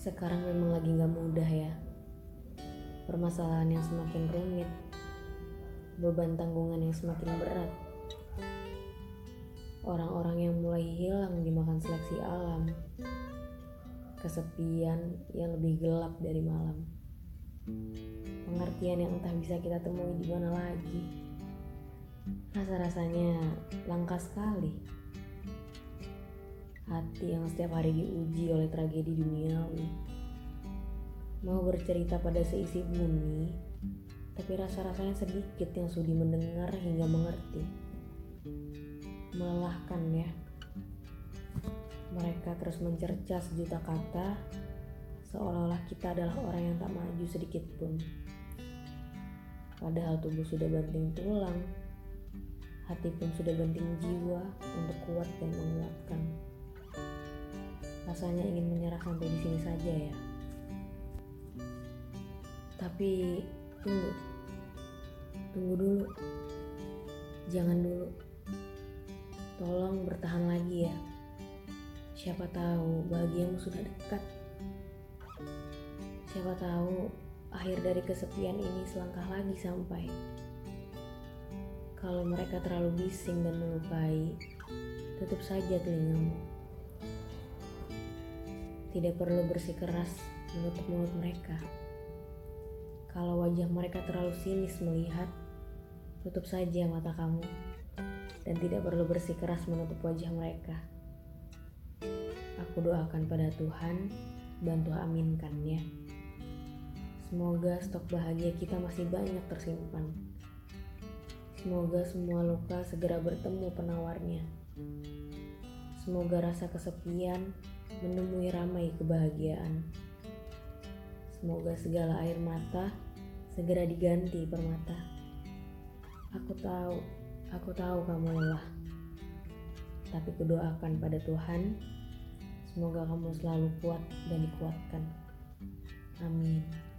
Sekarang memang lagi gak mudah ya. Permasalahan yang semakin rumit, beban tanggungan yang semakin berat, orang-orang yang mulai hilang dimakan seleksi alam, kesepian yang lebih gelap dari malam, pengertian yang entah bisa kita temui di mana lagi. Rasa-rasanya langka sekali. Hati yang setiap hari diuji oleh tragedi duniawi. Mau bercerita pada seisi bumi, tapi rasa-rasanya sedikit yang sudi mendengar hingga mengerti. Melelahkan ya. Mereka terus mencerca sejuta kata, seolah-olah kita adalah orang yang tak maju sedikit pun. Padahal tubuh sudah banting tulang, hati pun sudah banting jiwa untuk kuat dan menguatkan. Rasanya ingin menyerah sampai di sini saja ya. Tapi tunggu dulu, jangan dulu. Tolong bertahan lagi ya. Siapa tahu bahagiamu sudah dekat. Siapa tahu akhir dari kesepian ini selangkah lagi sampai. Kalau mereka terlalu bising dan melukai, tutup saja telingamu. Tidak perlu bersikeras menutup mulut mereka. Kalau wajah mereka terlalu sinis melihat, tutup saja mata kamu. Dan tidak perlu bersikeras menutup wajah mereka. Aku doakan pada Tuhan, bantu aminkan ya. Semoga stok bahagia kita masih banyak tersimpan. Semoga semua luka segera bertemu penawarnya. Semoga rasa kesepian menemui ramai kebahagiaan. Semoga segala air mata segera diganti permata. Aku tahu kamu lelah. Tapi kudoakan pada Tuhan, semoga kamu selalu kuat dan dikuatkan. Amin.